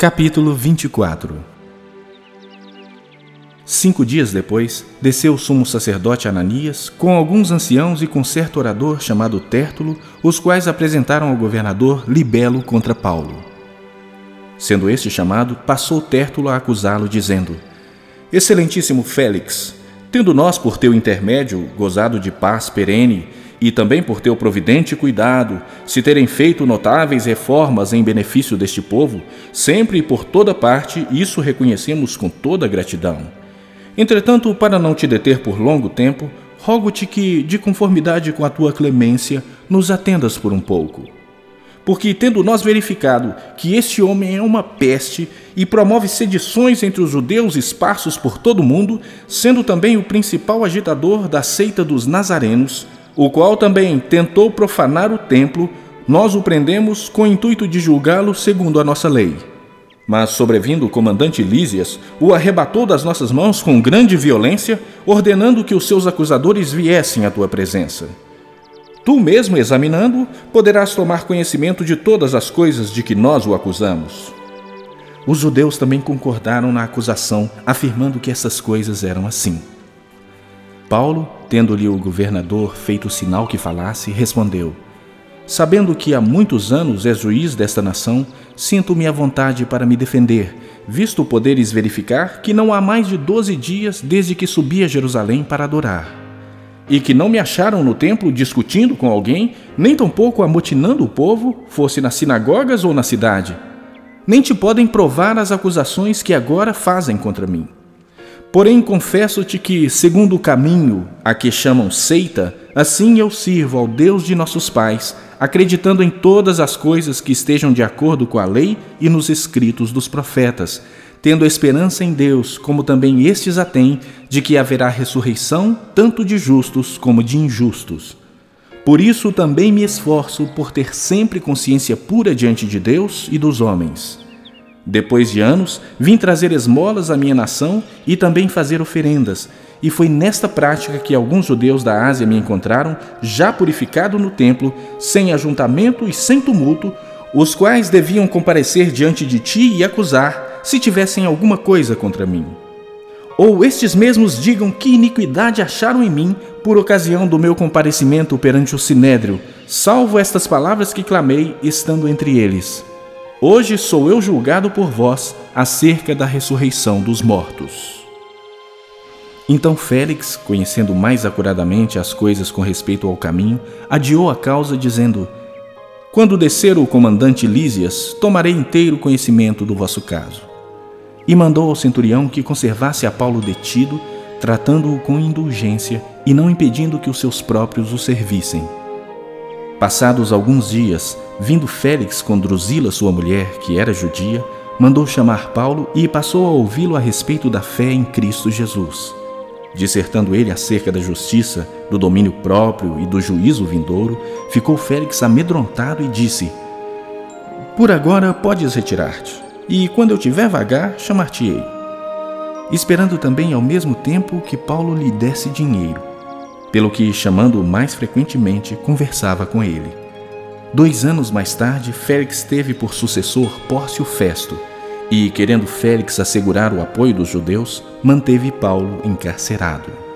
Capítulo 24. 5 dias depois, desceu o sumo sacerdote Ananias, com alguns anciãos e com certo orador chamado Tértulo, os quais apresentaram ao governador libelo contra Paulo. Sendo este chamado, passou Tértulo a acusá-lo, dizendo: Excelentíssimo Félix, tendo nós por teu intermédio gozado de paz perene, e também por teu providente cuidado, se terem feito notáveis reformas em benefício deste povo, sempre e por toda parte, isso reconhecemos com toda gratidão. Entretanto, para não te deter por longo tempo, rogo-te que, de conformidade com a tua clemência, nos atendas por um pouco. Porque, tendo nós verificado que este homem é uma peste e promove sedições entre os judeus esparsos por todo o mundo, sendo também o principal agitador da seita dos nazarenos, o qual também tentou profanar o templo, nós o prendemos com o intuito de julgá-lo segundo a nossa lei. Mas, sobrevindo o comandante Lísias, o arrebatou das nossas mãos com grande violência, ordenando que os seus acusadores viessem à tua presença. Tu mesmo, examinando-o, poderás tomar conhecimento de todas as coisas de que nós o acusamos. Os judeus também concordaram na acusação, afirmando que essas coisas eram assim. Paulo, tendo-lhe o governador feito sinal que falasse, respondeu: Sabendo que há muitos anos és juiz desta nação, sinto-me à vontade para me defender, visto poderes verificar que não há mais de 12 dias desde que subi a Jerusalém para adorar, e que não me acharam no templo discutindo com alguém, nem tampouco amotinando o povo, fosse nas sinagogas ou na cidade. Nem te podem provar as acusações que agora fazem contra mim. Porém, confesso-te que, segundo o caminho a que chamam seita, assim eu sirvo ao Deus de nossos pais, acreditando em todas as coisas que estejam de acordo com a lei e nos escritos dos profetas, tendo esperança em Deus, como também estes a têm, de que haverá ressurreição tanto de justos como de injustos. Por isso também me esforço por ter sempre consciência pura diante de Deus e dos homens. Depois de anos, vim trazer esmolas à minha nação e também fazer oferendas, e foi nesta prática que alguns judeus da Ásia me encontraram, já purificado no templo, sem ajuntamento e sem tumulto, os quais deviam comparecer diante de ti e acusar, se tivessem alguma coisa contra mim. Ou estes mesmos digam que iniquidade acharam em mim por ocasião do meu comparecimento perante o Sinédrio, salvo estas palavras que clamei, estando entre eles: Hoje sou eu julgado por vós acerca da ressurreição dos mortos. Então Félix, conhecendo mais acuradamente as coisas com respeito ao caminho, adiou a causa, dizendo: Quando descer o comandante Lísias, tomarei inteiro conhecimento do vosso caso. E mandou ao centurião que conservasse a Paulo detido, tratando-o com indulgência e não impedindo que os seus próprios o servissem. Passados alguns dias, vindo Félix com Druzila, sua mulher, que era judia, mandou chamar Paulo e passou a ouvi-lo a respeito da fé em Cristo Jesus, dissertando ele acerca da justiça, do domínio próprio e do juízo vindouro. Ficou Félix amedrontado e disse: Por agora podes retirar-te, e quando eu tiver vagar, chamar-te-ei. Esperando também ao mesmo tempo que Paulo lhe desse dinheiro, pelo que, chamando-o mais frequentemente, conversava com ele. 2 anos mais tarde, Félix teve por sucessor Pórcio Festo, e, querendo Félix assegurar o apoio dos judeus, manteve Paulo encarcerado.